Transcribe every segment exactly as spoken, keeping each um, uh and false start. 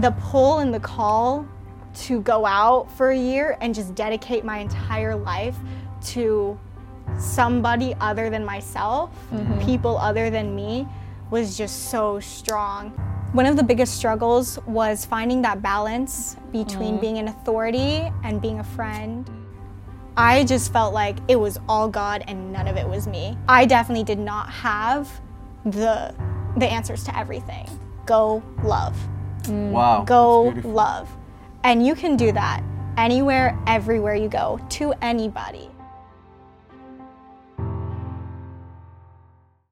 the pull and the call to go out for a year and just dedicate my entire life to somebody other than myself, mm-hmm. people other than me, was just so strong. One of the biggest struggles was finding that balance between mm-hmm. being an authority and being a friend. I just felt like it was all God and none of it was me. I definitely did not have the the answers to everything. Go love. Mm. Wow. Go love. And you can do that anywhere, everywhere you go, to anybody.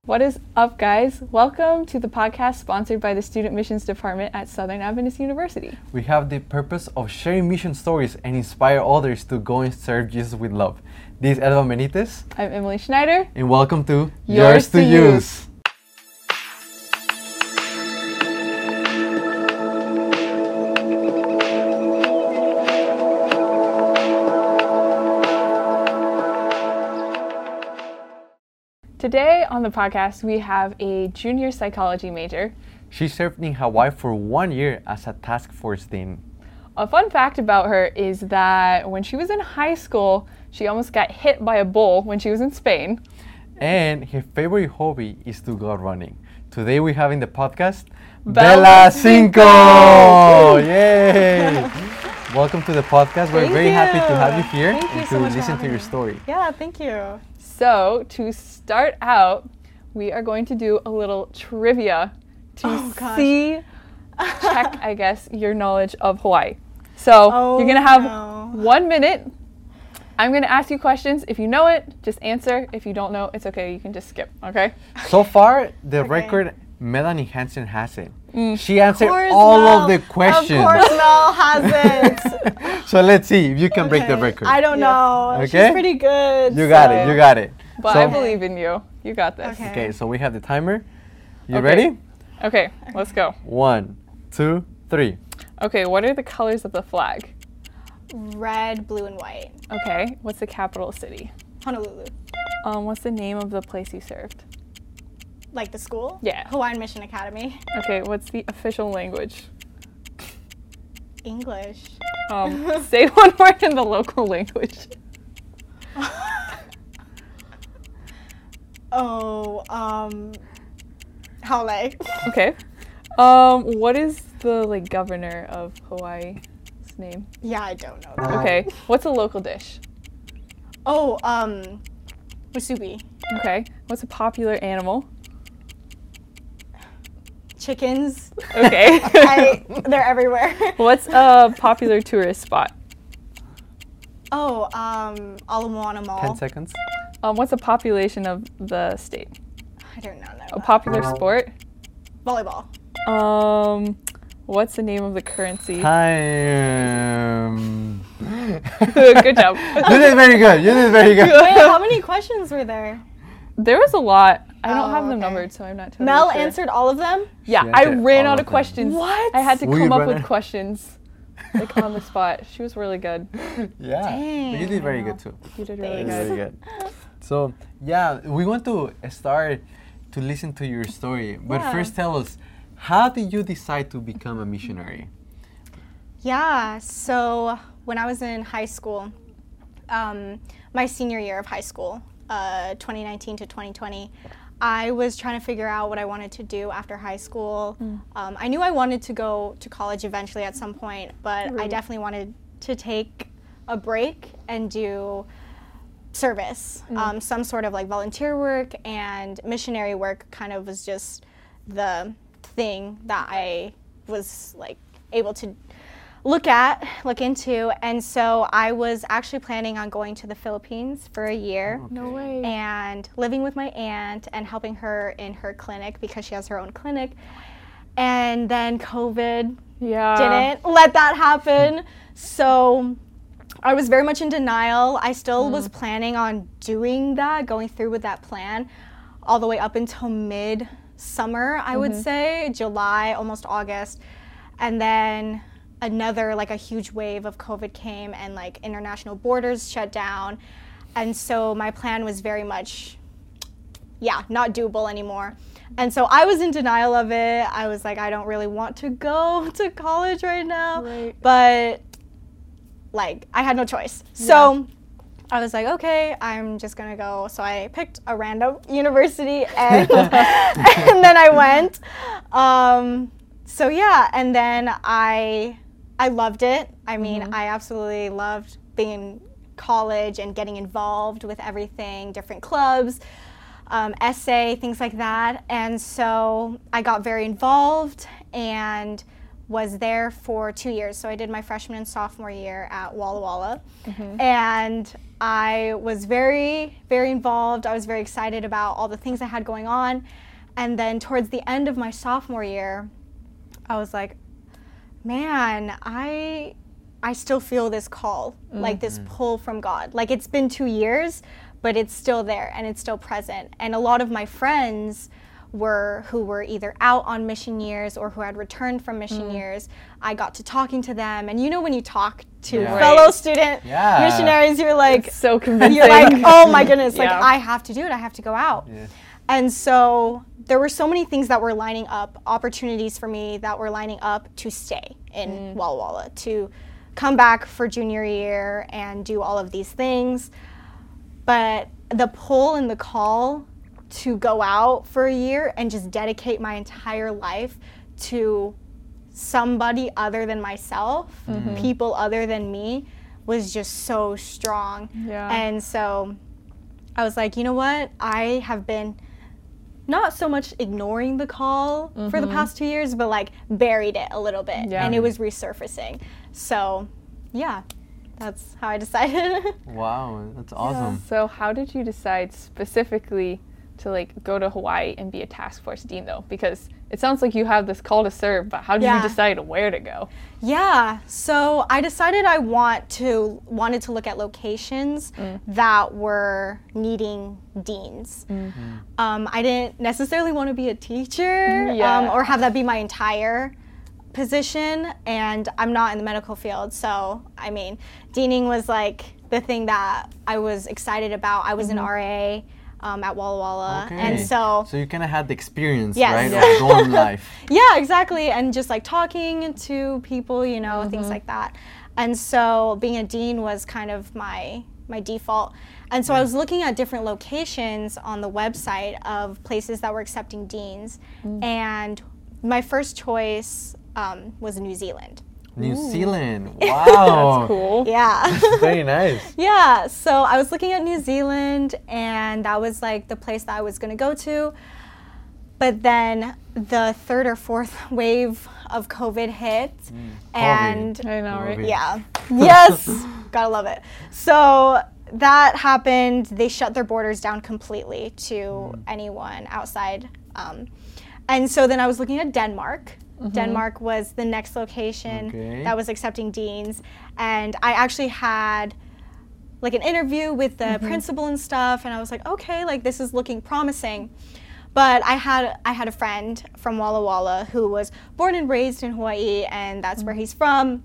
What is up, guys? Welcome to the podcast sponsored by the Student Missions Department at Southern Adventist University. We have the purpose of sharing mission stories and inspire others to go and serve Jesus with love. This is Eva Menites. I'm Emily Schneider. And welcome to Yours to Use. Today on the podcast, we have a junior psychology major. She served in Hawaii for one year as a task force dean. A fun fact about her is that when she was in high school, she almost got hit by a bull when she was in Spain. And her favorite hobby is to go running. Today we have in the podcast, Bella, Bella Cinco! Yay! Welcome to the podcast. Thank We're very you. happy to have you here thank and you so to listen to your story. Yeah, thank you. So, to start out, we are going to do a little trivia to oh, see, check, I guess, your knowledge of Hawaii. So, oh, you're going to have no. one minute. I'm going to ask you questions. If you know it, just answer. If you don't know, it's okay. You can just skip, okay? So far, the okay. record Melanie Hansen has it. Mm. She answered course, all Mel. of the questions. Of course Mel has it. So let's see if you can okay. break the record. I don't yeah. know. Okay? She's pretty good. You so. got it. You got it. But so, I believe in you. You got this. Okay, okay so we have the timer. You okay. ready? Okay, let's go. One, two, three. Okay, what are the colors of the flag? Red, blue, and white. Okay, what's the capital city? Honolulu. Um, what's the name of the place you served? Like the school? Yeah. Hawaiian Mission Academy. Okay, what's the official language? English. Um, say one word in the local language. oh, um, Haole. Okay. Um, what is the like governor of Hawaii's name? Yeah, I don't know that. Okay. What's a local dish? Oh, um, wasubi. Okay. What's a popular animal? Chickens. Okay. I, they're everywhere. What's a popular tourist spot? Oh, um, Ala Moana Mall. Ten seconds. Um, what's the population of the state? I don't know that. A popular that. sport? Volleyball. Um, what's the name of the currency? Time. Good job. You did very good. You did very good. Wait, how many questions were there? There was a lot. I don't oh, have them okay. numbered, so I'm not totally Mel sure. answered all of them? Yeah, I ran out of, of questions. What? I had to we come up with out. questions, like on the spot. She was really good. Yeah, Dang. you did very good too. You did really Thanks. good. So, yeah, we want to start to listen to your story. But yeah. first tell us, how did you decide to become a missionary? Yeah, so when I was in high school, um, my senior year of high school, uh, twenty nineteen to twenty twenty, I was trying to figure out what I wanted to do after high school. Mm. Um, I knew I wanted to go to college eventually at some point, but really? I definitely wanted to take a break and do service. Mm. Um, some sort of like volunteer work and missionary work kind of was just the thing that I was like able to look at, look into. And so I was actually planning on going to the Philippines for a year. Okay. No way. And living with my aunt and helping her in her clinic because she has her own clinic. And then COVID yeah. didn't let that happen. So I was very much in denial. I still mm. was planning on doing that, going through with that plan all the way up until mid-summer, I mm-hmm. would say, July, almost August. And then another like a huge wave of COVID came and like international borders shut down. And so my plan was very much, yeah, not doable anymore. And so I was in denial of it. I was like, I don't really want to go to college right now. Right. But, like, I had no choice. Yeah. So I was like, okay, I'm just going to go. So I picked a random university, and and then I went. Um, so, yeah, and then I I loved it. I mean, mm-hmm. I absolutely loved being in college and getting involved with everything, different clubs. Um, essay, things like that. And so I got very involved and was there for two years. So I did my freshman and sophomore year at Walla Walla. Mm-hmm. And I was very, very involved. I was very excited about all the things I had going on. And then towards the end of my sophomore year, I was like, man, I, I still feel this call, mm-hmm. like this pull from God. Like, it's been two years. But it's still there and it's still present. And a lot of my friends were who were either out on mission years or who had returned from mission mm. years. I got to talking to them, and you know when you talk to yeah. fellow student yeah. missionaries, you're like, it's so convincing. You're like, oh my goodness, yeah. like I have to do it. I have to go out. Yeah. And so there were so many things that were lining up, opportunities for me that were lining up to stay in mm. Walla Walla, to come back for junior year and do all of these things. But the pull and the call to go out for a year and just dedicate my entire life to somebody other than myself, mm-hmm. people other than me, was just so strong. Yeah. And so I was like, you know what? I have been not so much ignoring the call mm-hmm. for the past two years, but like buried it a little bit. Yeah. And it was resurfacing. So, yeah. That's how I decided. Wow, that's awesome. Yeah. So how did you decide specifically to like go to Hawaii and be a task force dean though? Because it sounds like you have this call to serve, but how did yeah. you decide where to go? Yeah, so I decided I want to wanted to look at locations mm. that were needing deans. Mm-hmm. Um, I didn't necessarily want to be a teacher yeah. um, or have that be my entire position, and I'm not in the medical field, so I mean, deaning was like the thing that I was excited about. I was mm-hmm. an R A um, at Walla Walla, okay. and so so you kind of had the experience, yes. right, yeah. of dorm life. Yeah, exactly, and just like talking to people, you know, mm-hmm. things like that. And so being a dean was kind of my my default. And so yeah. I was looking at different locations on the website of places that were accepting deans, mm. and my first choice. Um, was New Zealand. New Ooh. Zealand, wow. That's cool. Yeah. That's very nice. Yeah, so I was looking at New Zealand, and that was like the place that I was gonna go to. But then the third or fourth wave of COVID hit, mm. and I know, right? Yeah, yes, gotta love it. So that happened, they shut their borders down completely to mm. anyone outside. Um, and so then I was looking at Denmark. Mm-hmm. Denmark was the next location okay. that was accepting deans. And I actually had like an interview with the mm-hmm. principal and stuff. And I was like, okay, like this is looking promising. But I had I had a friend from Walla Walla who was born and raised in Hawaii, and that's mm-hmm. where he's from.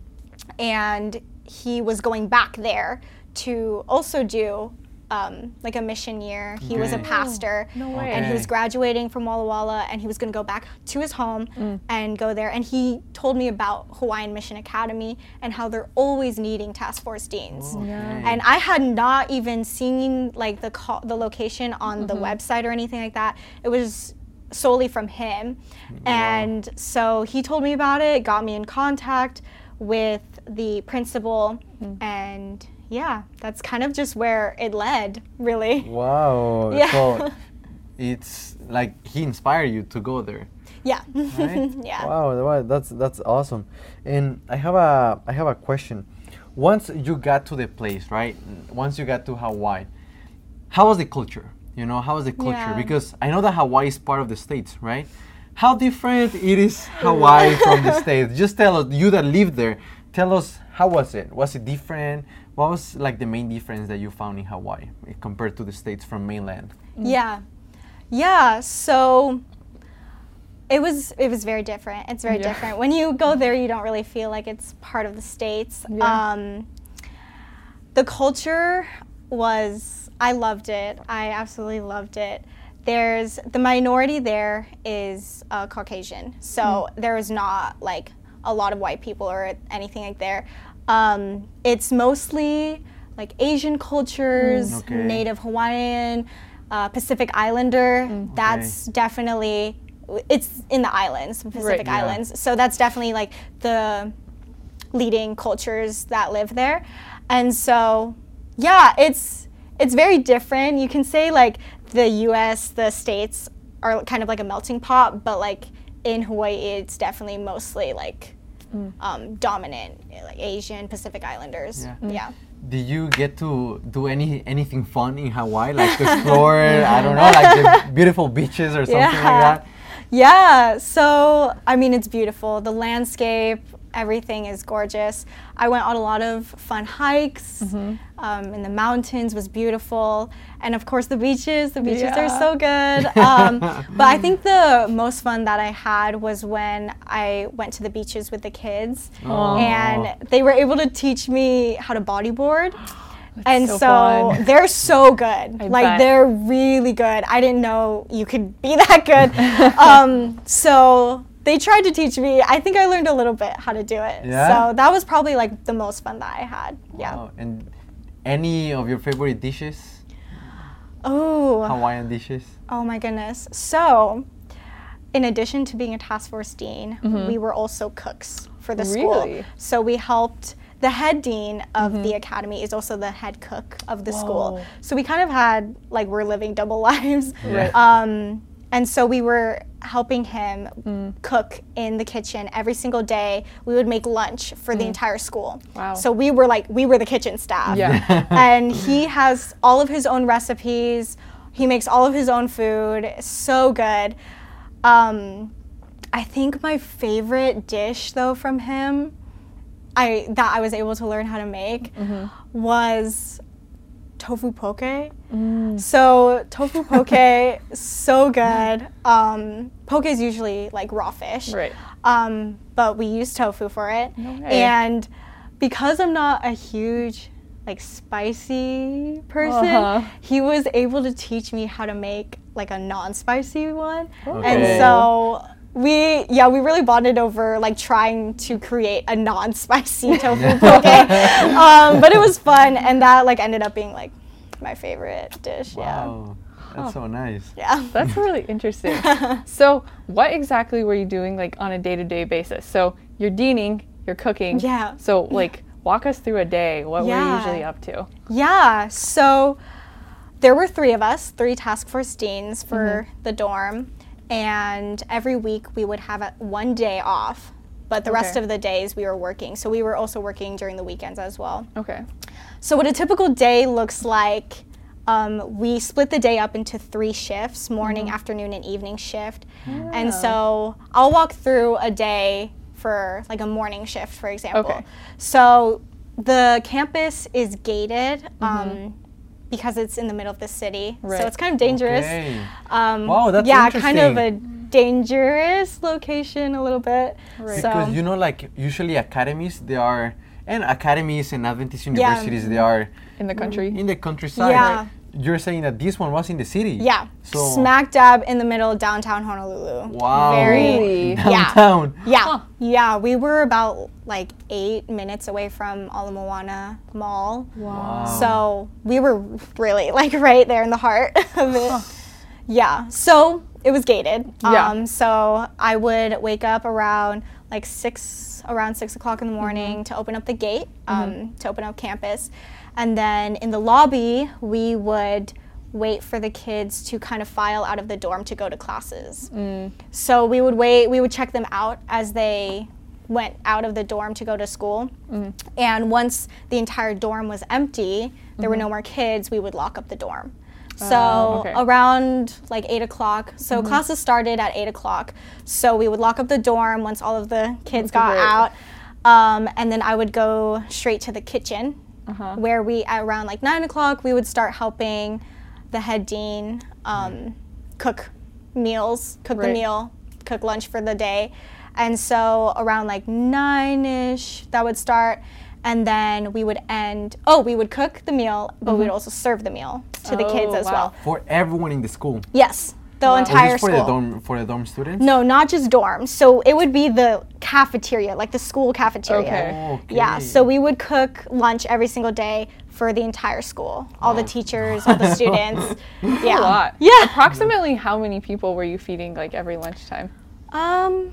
And he was going back there to also do Um, like a mission year. He okay. was a pastor, oh, no way. And he was graduating from Walla Walla, and he was going to go back to his home mm. and go there. And he told me about Hawaiian Mission Academy and how they're always needing task force deans. Okay. And I had not even seen like the co- the location on mm-hmm. the website or anything like that. It was solely from him, wow. and so he told me about it, got me in contact with the principal, mm. and. Yeah, that's kind of just where it led, really. Wow. Yeah. So it's like he inspired you to go there. Yeah. Right? Yeah. Wow, that's that's awesome. And I have a I have a question. Once you got to the place, right? Once you got to Hawaii, how was the culture? You know, how was the culture? Yeah. Because I know that Hawaii is part of the States, right? How different it is Hawaii from the States? Just tell us, you that lived there, tell us how was it? Was it different? What was like the main difference that you found in Hawaii compared to the States from mainland? Yeah, yeah. So it was it was very different. It's very yeah. different. When you go there, you don't really feel like it's part of the States. Yeah. Um, the culture was I loved it. I absolutely loved it. there's the minority there is uh, Caucasian, so mm-hmm. there is not like a lot of white people or anything like there. Um, it's mostly like Asian cultures, mm, okay. Native Hawaiian, uh, Pacific Islander. Mm. That's okay. definitely, it's in the islands, Pacific right, yeah. Islands. So that's definitely like the leading cultures that live there. And so, yeah, it's it's very different. You can say like the U S, the states are kind of like a melting pot, but like in Hawaii, it's definitely mostly like mm. um, dominant, like Asian, Pacific Islanders. Yeah. Mm. yeah. Did you get to do any anything fun in Hawaii, like to explore, yeah. I don't know, like the beautiful beaches or something yeah. like that? Yeah, so, I mean, it's beautiful. The landscape, everything is gorgeous. I went on a lot of fun hikes, mm-hmm. um, in the mountains, was beautiful. And of course, the beaches, the beaches yeah. are so good. Um, but I think the most fun that I had was when I went to the beaches with the kids. Aww. And they were able to teach me how to bodyboard. That's and so, so they're so good. I like bet. They're really good. I didn't know you could be that good. um, so they tried to teach me. I think I learned a little bit how to do it. Yeah? So that was probably like the most fun that I had. Yeah. Wow. And any of your favorite dishes? Oh. Hawaiian dishes. Oh my goodness. So in addition to being a task force dean, mm-hmm. we were also cooks for the really? school. So we helped. The head dean of mm-hmm. the academy is also the head cook of the Whoa. school. So we kind of had, like, we're living double lives. Right. Um, and so we were helping him mm. cook in the kitchen every single day. We would make lunch for mm. the entire school. Wow. So we were, like, we were the kitchen staff. Yeah. And he has all of his own recipes. He makes all of his own food. So good. Um, I think my favorite dish, though, from him... I, that I was able to learn how to make mm-hmm. was tofu poke. Mm. So tofu poke, so good. Um, poke is usually like raw fish, right. um, but we use tofu for it. Okay. And because I'm not a huge like spicy person, uh-huh. he was able to teach me how to make like a non-spicy one. Okay. And so. We, yeah, we really bonded over, like, trying to create a non-spicy tofu poke. um, but it was fun, and that, like, ended up being, like, my favorite dish. Wow, yeah. that's huh. so nice. Yeah. That's really interesting. So what exactly were you doing, like, on a day-to-day basis? So you're deaning, you're cooking. Yeah. So, like, walk us through a day. What yeah. were you usually up to? Yeah, so there were three of us, three task force deans for mm-hmm. the dorm. And every week we would have a, one day off, but the okay. rest of the days we were working. So we were also working during the weekends as well. Okay. So what a typical day looks like, um, we split the day up into three shifts, morning, mm-hmm. afternoon, and evening shift. Yeah. And so I'll walk through a day for like a morning shift, for example. Okay. So the campus is gated. Mm-hmm. Um, because it's in the middle of the city. Right. So it's kind of dangerous. Okay. Um, wow, that's yeah, interesting. Yeah, kind of a dangerous location a little bit. Right. Because, so. you know, like, usually academies, they are, and academies and Adventist universities, yeah. they are... In the country. In the countryside. Yeah. Right? You're saying that this one was in the city. Yeah. So smack dab in the middle of downtown Honolulu. Wow. Very. Downtown. Yeah. Yeah. Huh. yeah. We were about like eight minutes away from Ala Moana Mall. Wow. So we were really like right there in the heart of it. Huh. Yeah. So it was gated. Yeah. Um, so I would wake up around like six, around six o'clock in the morning mm-hmm. to open up the gate, um, mm-hmm. to open up campus. And then in the lobby, we would wait for the kids to kind of file out of the dorm to go to classes. Mm. So we would wait, we would check them out as they went out of the dorm to go to school. Mm. And once the entire dorm was empty, there mm-hmm. were no more kids, we would lock up the dorm. So uh, okay. around like eight o'clock, so mm-hmm. classes started at eight o'clock. So we would lock up the dorm once all of the kids That's got great. out. Um, and then I would go straight to the kitchen. Uh-huh. Where we, at around like nine o'clock, we would start helping the head dean um, cook meals, cook right. the meal, cook lunch for the day. And so around like nine-ish, that would start. And then we would end, oh, we would cook the meal, but mm-hmm. we would also serve the meal to oh, the kids as wow. well. For everyone in the school? Yes, the wow. entire was this for school. The dorm, for the dorm students? No, not just dorms. So it would be the cafeteria, like the school cafeteria. Okay. Oh, okay. Yeah, so we would cook lunch every single day for the entire school. All wow. the teachers, all the students. That's yeah. a lot. Yeah. Approximately how many people were you feeding like every lunchtime? Um.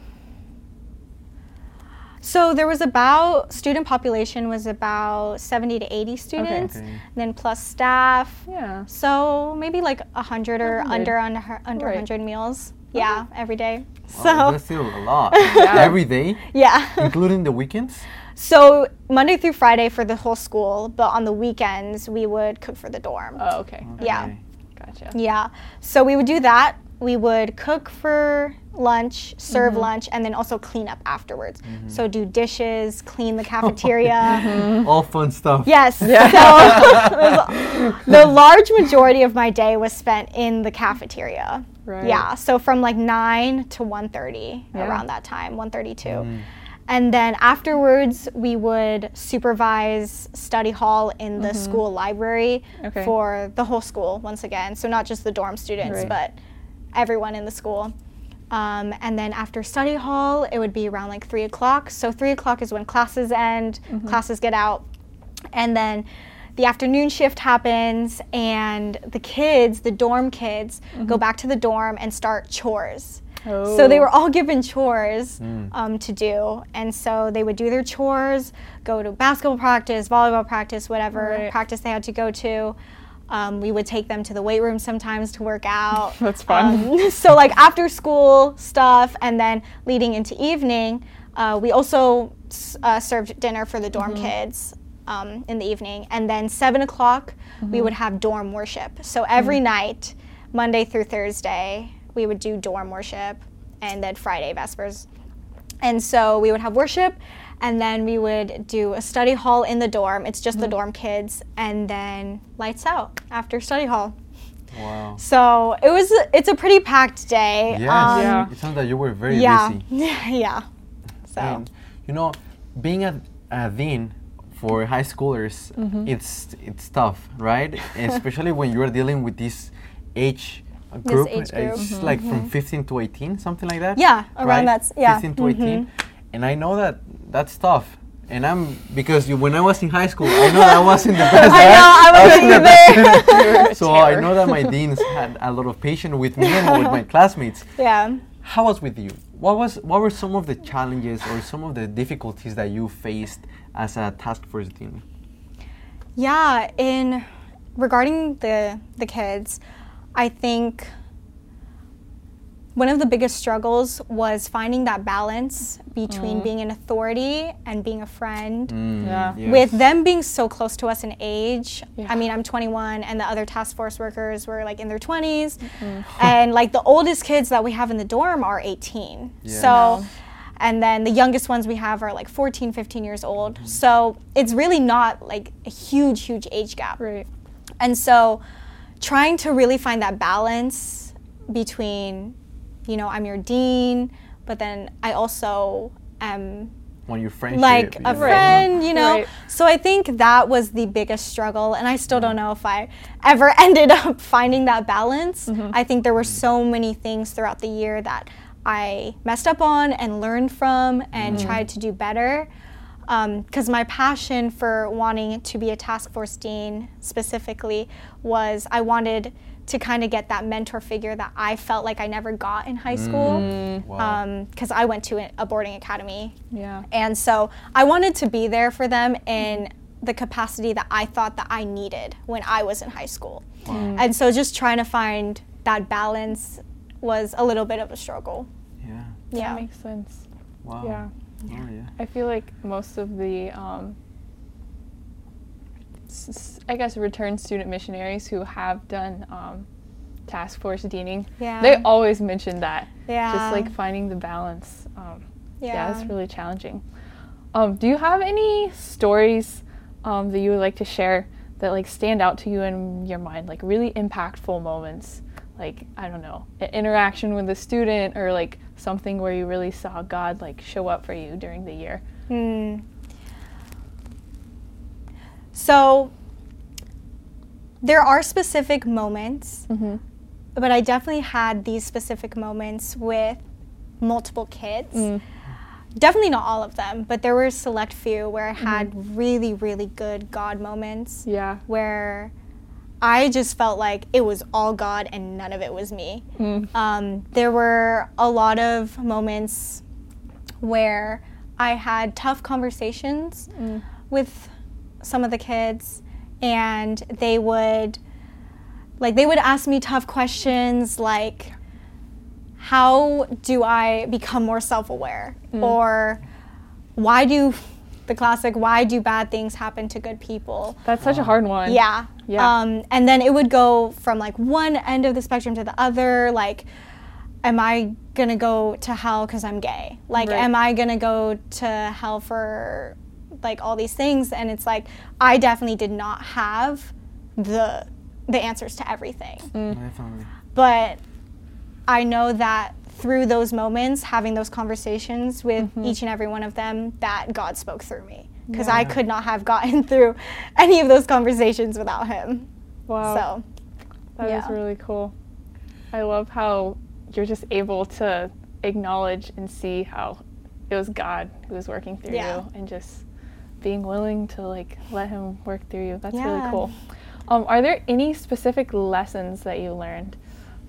So there was about, student population was about seventy to eighty students, okay. Okay. then plus staff. Yeah. So maybe like one hundred or one hundred. under under, under right. one hundred meals. Okay. Yeah, every day. Wow, so that's still a lot. Yeah. Every day? Yeah. Including the weekends? So Monday through Friday for the whole school, but on the weekends we would cook for the dorm. Oh, okay. okay. Yeah. Gotcha. Yeah. So we would do that. We would cook for lunch, serve mm-hmm. lunch, and then also clean up afterwards. Mm-hmm. So do dishes, clean the cafeteria. mm-hmm. All fun stuff. Yes. Yeah. So the large majority of my day was spent in the cafeteria. Right. Yeah. So from like nine to one thirty yeah. around that time, one thirty-two. Mm. And then afterwards, we would supervise study hall in the mm-hmm. school library okay. for the whole school once again. So not just the dorm students, right. but everyone in the school. Um, and then after study hall, it would be around like three o'clock. So three o'clock is when classes end, mm-hmm. classes get out. And then the afternoon shift happens and the kids, the dorm kids, mm-hmm. go back to the dorm and start chores. Oh. So they were all given chores mm. um, to do. And so they would do their chores, go to basketball practice, volleyball practice, whatever right. practice they had to go to. Um, we would take them to the weight room sometimes to work out. That's fun. Um, so like after school stuff and then leading into evening, uh, we also uh, served dinner for the dorm mm-hmm. kids um, in the evening. And then seven o'clock, mm-hmm. we would have dorm worship. So every mm-hmm. night, Monday through Thursday, we would do dorm worship and then Friday Vespers. And so we would have worship. And then we would do a study hall in the dorm. It's just mm-hmm. the dorm kids. And then lights out after study hall. Wow. So it was, it's a pretty packed day. Yes. Um, yeah. It sounds like you were very yeah. busy. yeah. So. And, you know, being a, a dean for high schoolers, mm-hmm. it's it's tough, right? Especially when you're dealing with this age group. This age group. It's mm-hmm. like mm-hmm. from fifteen to eighteen, something like that. Yeah, around right? that's, yeah. fifteen to eighteen. Mm-hmm. And I know that that's tough. And I'm, because you, when I was in high school, I know I wasn't the best. I know, I wasn't either. So terror. I know that my deans had a lot of patience with me and with my classmates. Yeah. How was with you? What was, what were some of the challenges or some of the difficulties that you faced as a task force dean? Yeah, in regarding the the kids, I think one of the biggest struggles was finding that balance between mm. being an authority and being a friend. Mm. Yeah. Yes. With them being so close to us in age, yeah. I mean, I'm twenty-one and the other task force workers were like in their twenties. Mm-hmm. And like the oldest kids that we have in the dorm are eighteen. Yeah. So, wow. and then the youngest ones we have are like fourteen, fifteen years old. Mm-hmm. So it's really not like a huge, huge age gap. Right. And so trying to really find that balance between, you know, I'm your dean, but then I also am well, your friendship, like a friend, right. you know. Right. So I think that was the biggest struggle, and I still don't know if I ever ended up finding that balance. Mm-hmm. I think there were so many things throughout the year that I messed up on and learned from and mm-hmm. tried to do better. Because um, my passion for wanting to be a task force dean specifically was I wanted to kind of get that mentor figure that I felt like I never got in high school. Mm. Wow. Um, 'cause I went to a boarding academy. Yeah. And so I wanted to be there for them in the capacity that I thought that I needed when I was in high school. Wow. Mm. And so just trying to find that balance was a little bit of a struggle. Yeah. Yeah. That makes sense. Wow. Yeah. Oh, yeah. I feel like most of the, um, I guess returned student missionaries who have done um, task force deaning, yeah. they always mention that. Yeah. Just like finding the balance. Um, yeah. yeah, it's really challenging. Um, do you have any stories um, that you would like to share that like stand out to you in your mind, like really impactful moments? Like, I don't know, an interaction with a student or like something where you really saw God like show up for you during the year? Mm. So there are specific moments, mm-hmm. but I definitely had these specific moments with multiple kids. Mm. Definitely not all of them, but there were a select few where I had mm-hmm. really, really good God moments. Yeah. Where I just felt like it was all God and none of it was me. Mm. Um, there were a lot of moments where I had tough conversations mm. with some of the kids, and they would, like, they would ask me tough questions like, how do I become more self-aware? Mm. Or why do, the classic, why do bad things happen to good people? That's such wow. a hard one. Yeah. Yeah. Um, and then it would go from like one end of the spectrum to the other, like, am I gonna go to hell because I'm gay? Like, right. am I gonna go to hell for like all these things? And it's like, I definitely did not have the the answers to everything. Mm. Definitely. But I know that through those moments, having those conversations with mm-hmm. each and every one of them, that God spoke through me. Because yeah. I could not have gotten through any of those conversations without him. Wow. So, that yeah. is really cool. I love how you're just able to acknowledge and see how it was God who was working through yeah. you, and just being willing to like let him work through you. That's yeah. really cool. Um, are there any specific lessons that you learned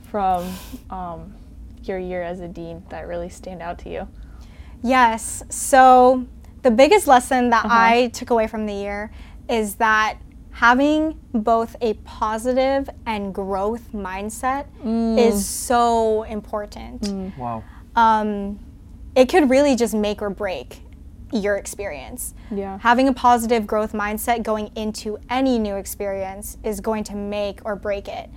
from um, your year as a dean that really stand out to you? Yes. So the biggest lesson that uh-huh. I took away from the year is that having both a positive and growth mindset mm. is so important. Mm. Wow. Um, it could really just make or break your experience. Yeah. Having a positive growth mindset going into any new experience is going to make or break it.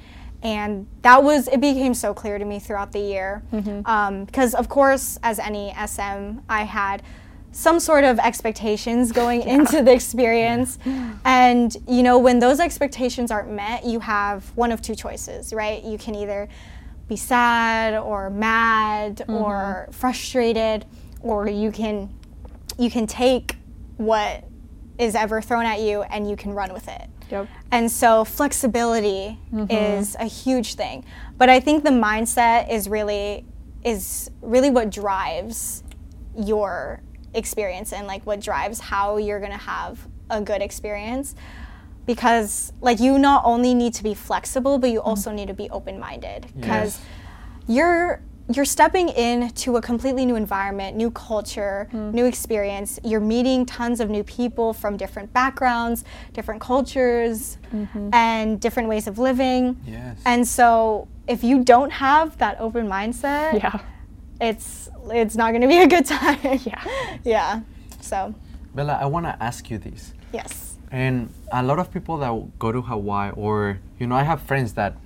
And that was, it became so clear to me throughout the year. Mm-hmm. Um, because of course, as any S M, I had some sort of expectations going yeah. into the experience. Yeah. And you know, when those expectations aren't met, you have one of two choices, right? You can either be sad or mad mm-hmm. or frustrated, or you can you can take what is ever thrown at you and you can run with it. Yep. And so flexibility mm-hmm. is a huge thing. But I think the mindset is really is really what drives your experience and like what drives how you're gonna have a good experience. Because like you not only need to be flexible, but you mm-hmm. also need to be open-minded. Because yes. you're you're stepping into a completely new environment, new culture, mm. new experience. You're meeting tons of new people from different backgrounds, different cultures, mm-hmm. and different ways of living. Yes. And so if you don't have that open mindset, yeah. it's it's not gonna be a good time. yeah. Yeah, so. Bella, I wanna ask you this. Yes. And a lot of people that go to Hawaii, or, you know, I have friends that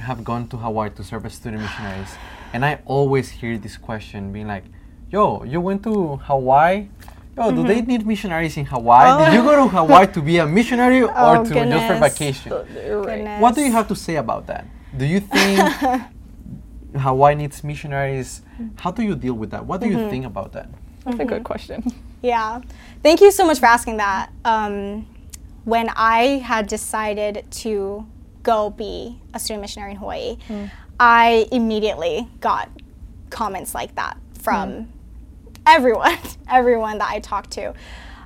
have gone to Hawaii to serve as student missionaries. And I always hear this question being like, yo, you went to Hawaii? Yo, mm-hmm. do they need missionaries in Hawaii? Oh. Did you go to Hawaii to be a missionary or oh, to goodness. just for vacation? Goodness. What do you have to say about that? Do you think Hawaii needs missionaries? How do you deal with that? What do mm-hmm. you think about that? That's mm-hmm. a good question. Yeah. Thank you so much for asking that. Um, when I had decided to go be a student missionary in Hawaii, mm. I immediately got comments like that from mm. everyone, everyone that I talked to.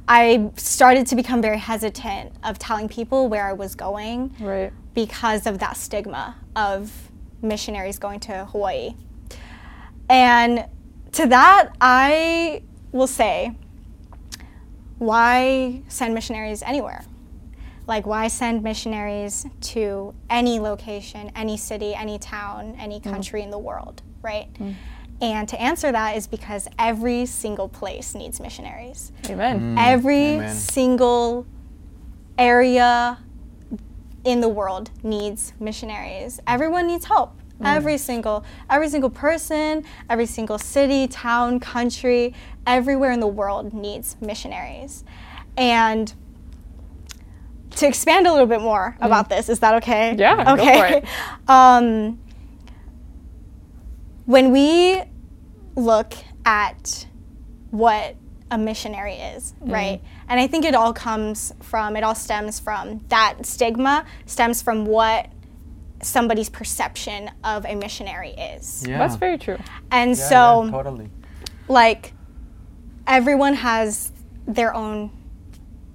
I started to become very hesitant of telling people where I was going right. because of that stigma of missionaries going to Hawaii. And to that, I will say, why send missionaries anywhere? Like, why send missionaries to any location, any city, any town, any country mm. in the world, right? Mm. And to answer that is because every single place needs missionaries. Amen. Mm. Every Amen. single area in the world needs missionaries. Everyone needs help. Mm. Every single, every single person, every single city, town, country, everywhere in the world needs missionaries. And to expand a little bit more mm. about this, is that okay? Yeah, okay. Go for it. um, when we look at what a missionary is, right? Mm-hmm. And I think it all comes from, it all stems from, that stigma stems from what somebody's perception of a missionary is. Yeah. That's very true. And yeah, so, yeah, totally. Like, everyone has their own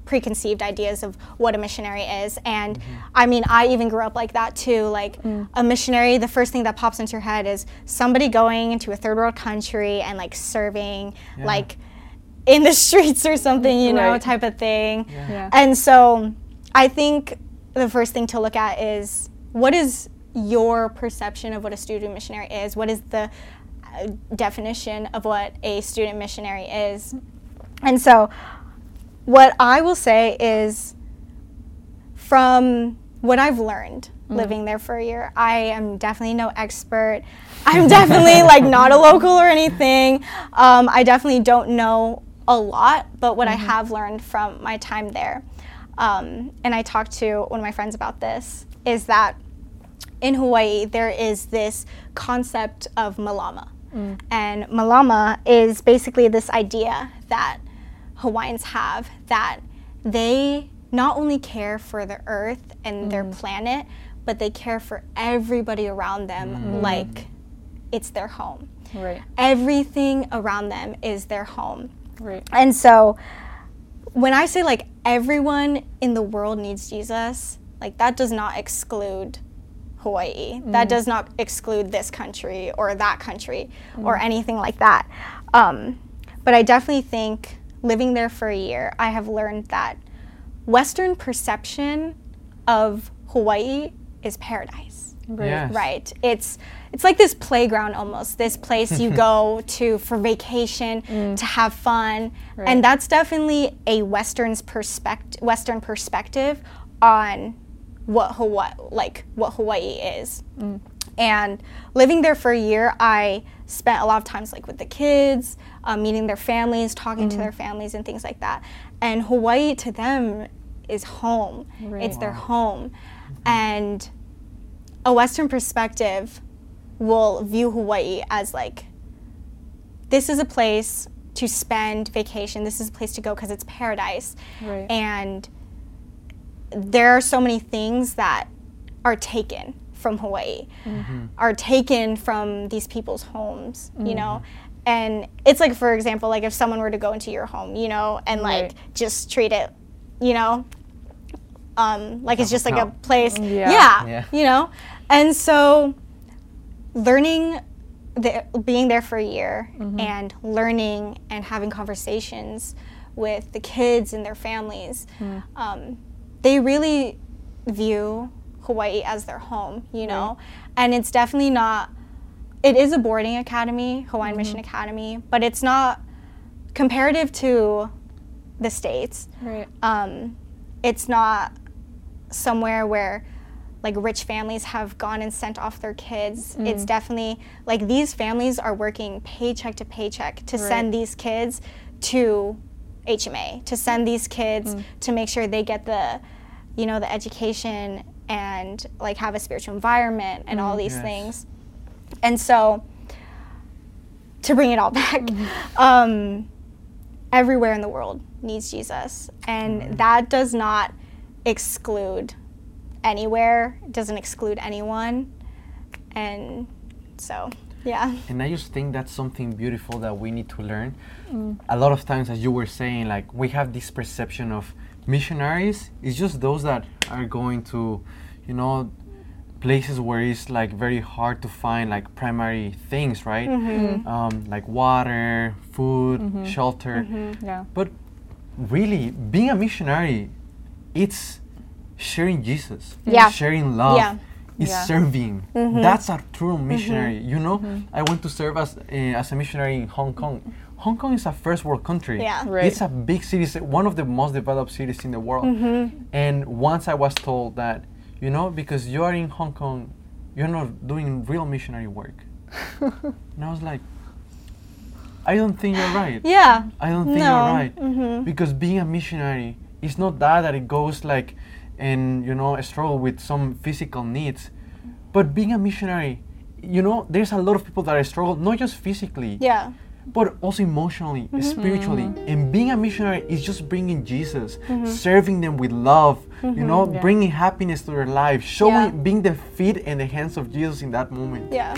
preconceived ideas of what a missionary is, and mm-hmm. I mean, I even grew up like that too. Like mm. a missionary, the first thing that pops into your head is somebody going into a third world country and like serving, yeah. like in the streets or something, you right. know, type of thing. Yeah. Yeah. And so, I think the first thing to look at is, what is your perception of what a student missionary is? What is the uh, definition of what a student missionary is? And so, what I will say is, from what I've learned mm. living there for a year, I am definitely no expert. I'm definitely like not a local or anything. Um, I definitely don't know a lot, but what mm-hmm. I have learned from my time there, um, and I talked to one of my friends about this, is that in Hawaii there is this concept of malama. Mm. And malama is basically this idea that Hawaiians have, that they not only care for the earth and mm. their planet, but they care for everybody around them mm. like it's their home. Right. Everything around them is their home. Right. And so when I say like everyone in the world needs Jesus, like that does not exclude Hawaii. Mm. That does not exclude this country or that country mm. or anything like that. Um, but I definitely think living there for a year, I have learned that Western perception of Hawaii is paradise. Right. Yes. Right. It's it's like this playground almost, this place you go to for vacation, mm. to have fun. Right. And that's definitely a Western's perspective Western perspective on what Hawaii like what Hawaii is. Mm. And living there for a year, I spent a lot of times like with the kids, um, meeting their families, talking mm. to their families and things like that. And Hawaii to them is home. Right. It's wow. their home. Mm-hmm. And a Western perspective will view Hawaii as like, this is a place to spend vacation. This is a place to go because it's paradise. Right. And there are so many things that are taken from Hawaii, mm-hmm. are taken from these people's homes, mm-hmm. you know? And it's like, for example, like if someone were to go into your home, you know, and like right. just treat it, you know, um, like it's just like a place, yeah. Yeah, yeah, you know? And so learning, the, being there for a year mm-hmm. and learning and having conversations with the kids and their families, mm. um, they really view Hawaii as their home, you know, right. and it's definitely not, it is a boarding academy, Hawaiian mm-hmm. Mission Academy, but it's not comparative to the States. Right. Um, it's not somewhere where like rich families have gone and sent off their kids. Mm. It's definitely like these families are working paycheck to paycheck to right. send these kids to H M A, to send these kids mm. to make sure they get the, you know, the education and like have a spiritual environment and mm, all these yes. things. And so to bring it all back, mm-hmm. um, everywhere in the world needs Jesus. And mm. that does not exclude anywhere, doesn't exclude anyone. And so, yeah. And I just think that's something beautiful that we need to learn. Mm. A lot of times, as you were saying, like we have this perception of missionaries, it's just those that are going to, you know, places where it's like very hard to find like primary things, right? Mm-hmm. Um, like water, food, mm-hmm. shelter. Mm-hmm. Yeah. But really, being a missionary, it's sharing Jesus, yeah. sharing love, yeah. it's yeah. serving. Mm-hmm. That's a true missionary. Mm-hmm. You know, mm-hmm. I went to serve as uh, as a missionary in Hong Kong. Hong Kong is a first world country. Yeah. Right. It's a big city, one of the most developed cities in the world. Mm-hmm. And once I was told that, you know, because you're in Hong Kong, you're not doing real missionary work. And I was like, I don't think you're right. Yeah. I don't think no. you're right. Mm-hmm. Because being a missionary, it's not that, that it goes like, and you know, a struggle with some physical needs. But being a missionary, you know, there's a lot of people that struggle, not just physically. Yeah. but also emotionally, mm-hmm. spiritually. And being a missionary is just bringing Jesus, mm-hmm. serving them with love, mm-hmm. you know, yeah. bringing happiness to their life, showing, yeah. being the feet and the hands of Jesus in that moment. Yeah.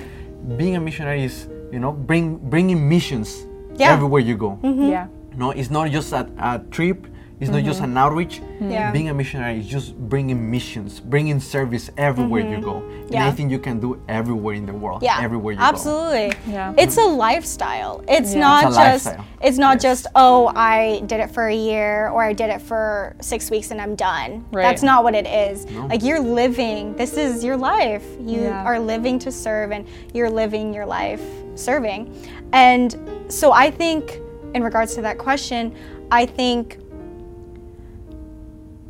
Being a missionary is, you know, bring bringing missions yeah. everywhere you go. Mm-hmm. Yeah. You know, it's not just a, a trip. It's mm-hmm. not just an outreach. Yeah. Being a missionary is just bringing missions, bringing service everywhere mm-hmm. you go. And yeah. I think you can do everywhere in the world, yeah. everywhere you Absolutely. Go. Absolutely. Yeah. It's a lifestyle. It's yeah. not it's just, lifestyle. It's not yes. just, oh, I did it for a year or I did it for six weeks and I'm done. Right. That's not what it is. No. Like you're living, this is your life. You yeah. are living to serve and you're living your life serving. And so I think in regards to that question, I think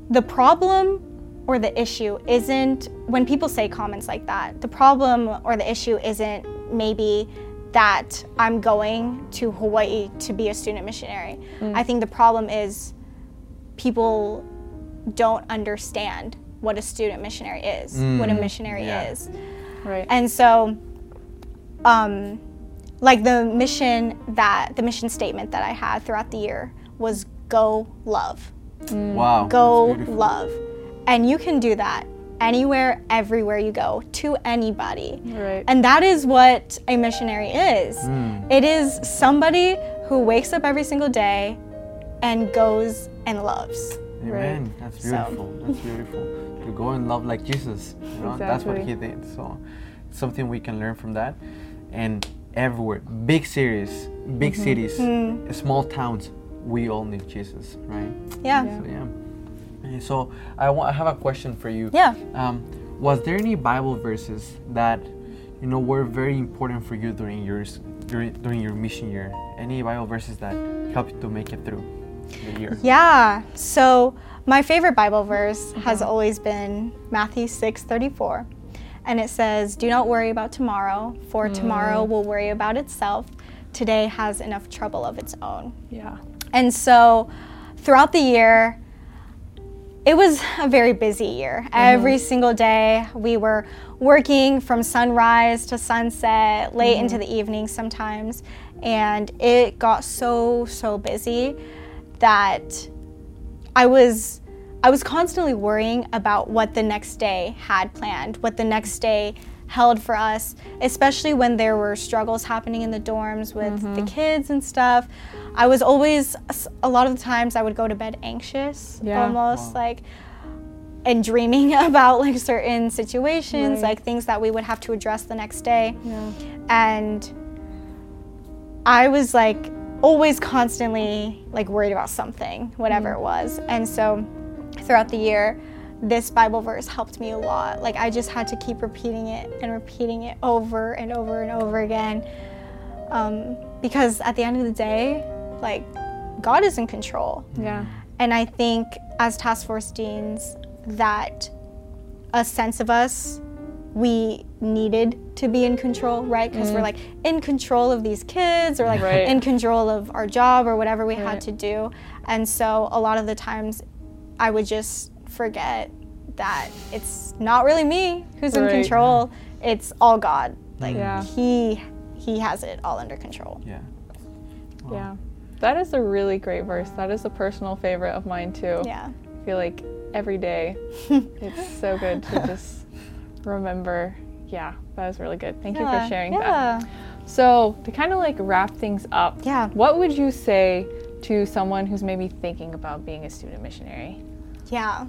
the problem or the issue isn't, when people say comments like that, the problem or the issue isn't maybe that I'm going to Hawaii to be a student missionary. Mm. I think the problem is people don't understand what a student missionary is, mm. what a missionary yeah. is. Right. And so, um, like the mission that, the mission statement that I had throughout the year was go love. Mm. Wow. Go love. And you can do that anywhere, everywhere you go, to anybody. Right. And that is what a missionary is. Mm. It is somebody who wakes up every single day and goes and loves. Amen. Right? That's beautiful. So. That's beautiful. To go and love like Jesus. You know? Exactly. That's what he did. So it's something we can learn from that. And everywhere, big cities, big mm-hmm. cities, mm. small towns, we all need Jesus, right? Yeah. yeah. So, yeah. And so I, wa- I have a question for you. Yeah. Um, was there any Bible verses that you know were very important for you during your during, during your mission year? Any Bible verses that helped you to make it through the year? Yeah. So my favorite Bible verse mm-hmm. has always been Matthew six thirty-four, and it says, "Do not worry about tomorrow, for mm. tomorrow will worry about itself. Today has enough trouble of its own." Yeah. And so throughout the year, it was a very busy year. Mm-hmm. Every single day we were working from sunrise to sunset, late mm-hmm. into the evening sometimes. And it got so, so busy that I was, I was constantly worrying about what the next day had planned, what the next day held for us, especially when there were struggles happening in the dorms with mm-hmm. the kids and stuff. I was always, a lot of the times I would go to bed anxious, yeah. almost wow. like, and dreaming about like certain situations, right. like things that we would have to address the next day. Yeah. And I was like always constantly like worried about something, whatever mm. it was. And so throughout the year, this Bible verse helped me a lot. Like I just had to keep repeating it and repeating it over and over and over again. Um, because at the end of the day, like God is in control. Yeah. And I think as task force deans that a sense of us, we needed to be in control, right? Because mm. we're like in control of these kids or like right. in control of our job or whatever we right. had to do. And so a lot of the times I would just forget that it's not really me who's right. in control. It's all God. Like yeah. he he has it all under control. Yeah. Wow. Yeah. That is a really great verse. That is a personal favorite of mine too. Yeah. I feel like every day it's so good to just remember. Yeah, that was really good. Thank yeah. you for sharing yeah. that. So to kind of like wrap things up, yeah. what would you say to someone who's maybe thinking about being a student missionary? Yeah.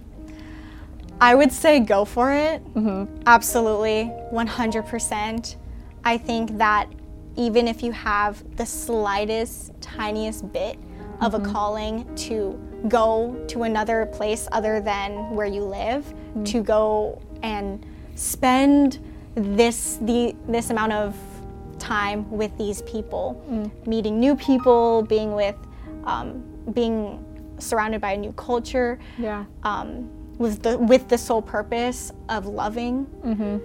I would say go for it. Mm-hmm. Absolutely, one hundred percent. I think that even if you have the slightest, tiniest bit mm-hmm. of a calling to go to another place other than where you live, mm-hmm. to go and spend this the this amount of time with these people, mm-hmm. meeting new people, being with, um, being surrounded by a new culture. Yeah. Um, With the, with the sole purpose of loving, mm-hmm.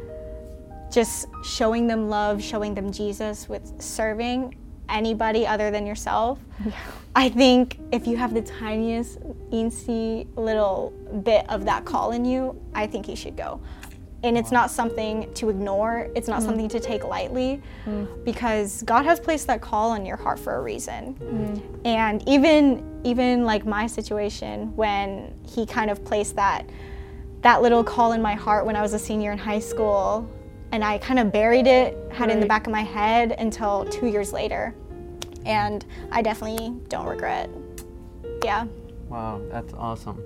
just showing them love, showing them Jesus, with serving anybody other than yourself. Yeah. I think if you have the tiniest, teensy little bit of that call in you, I think you should go. And it's not something to ignore. It's not mm. something to take lightly, mm. because God has placed that call on your heart for a reason. Mm. And even even like my situation, when he kind of placed that that little call in my heart when I was a senior in high school, and I kind of buried it, had right. it in the back of my head until two years later. And I definitely don't regret. Yeah. Wow, that's awesome.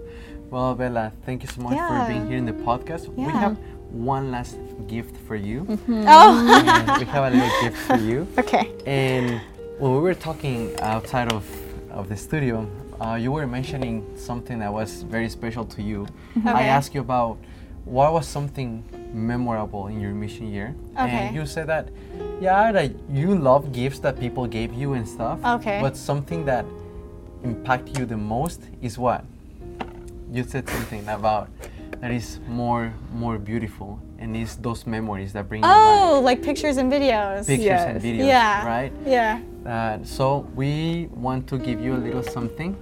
Well, Bella, thank you so much yeah. for being here in the podcast. Yeah. We have one last gift for you. Mm-hmm. Oh! We have a little gift for you. Okay. And when we were talking outside of, of the studio, uh, you were mentioning something that was very special to you. Okay. I asked you about what was something memorable in your mission year. Okay. And you said that, yeah, that you love gifts that people gave you and stuff. Okay. But something that impacted you the most is what? You said something about that is more more beautiful, and it's those memories that bring you oh, back. Like pictures and videos. Pictures yes. and videos, yeah. right? Yeah. Uh, so we want to give you a little something.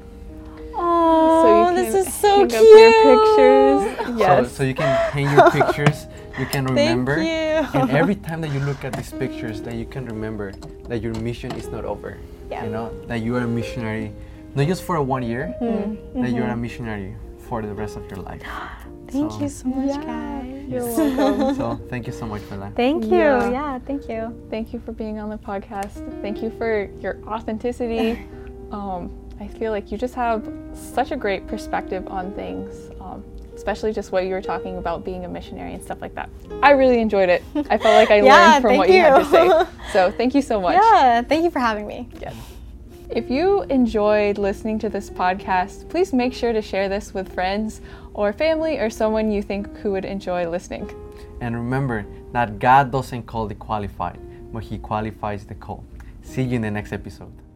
Oh, so this is so cute. Your pictures. Yes. So, so you can hang your pictures, you can remember. Thank you. And every time that you look at these pictures, that you can remember that your mission is not over. Yeah. You know, that you are a missionary, not just for one year, mm-hmm. that you are a missionary for the rest of your life. Thank so, you so much, yeah, guys. You're welcome. So thank you so much, Bella. Thank you. Yeah. yeah, thank you. Thank you for being on the podcast. Thank you for your authenticity. um, I feel like you just have such a great perspective on things, um, especially just what you were talking about being a missionary and stuff like that. I really enjoyed it. I felt like I yeah, learned from what you. you had to say. So thank you so much. Yeah, thank you for having me. Yeah. If you enjoyed listening to this podcast, please make sure to share this with friends or family or someone you think who would enjoy listening. And remember that God doesn't call the qualified, but He qualifies the called. See you in the next episode.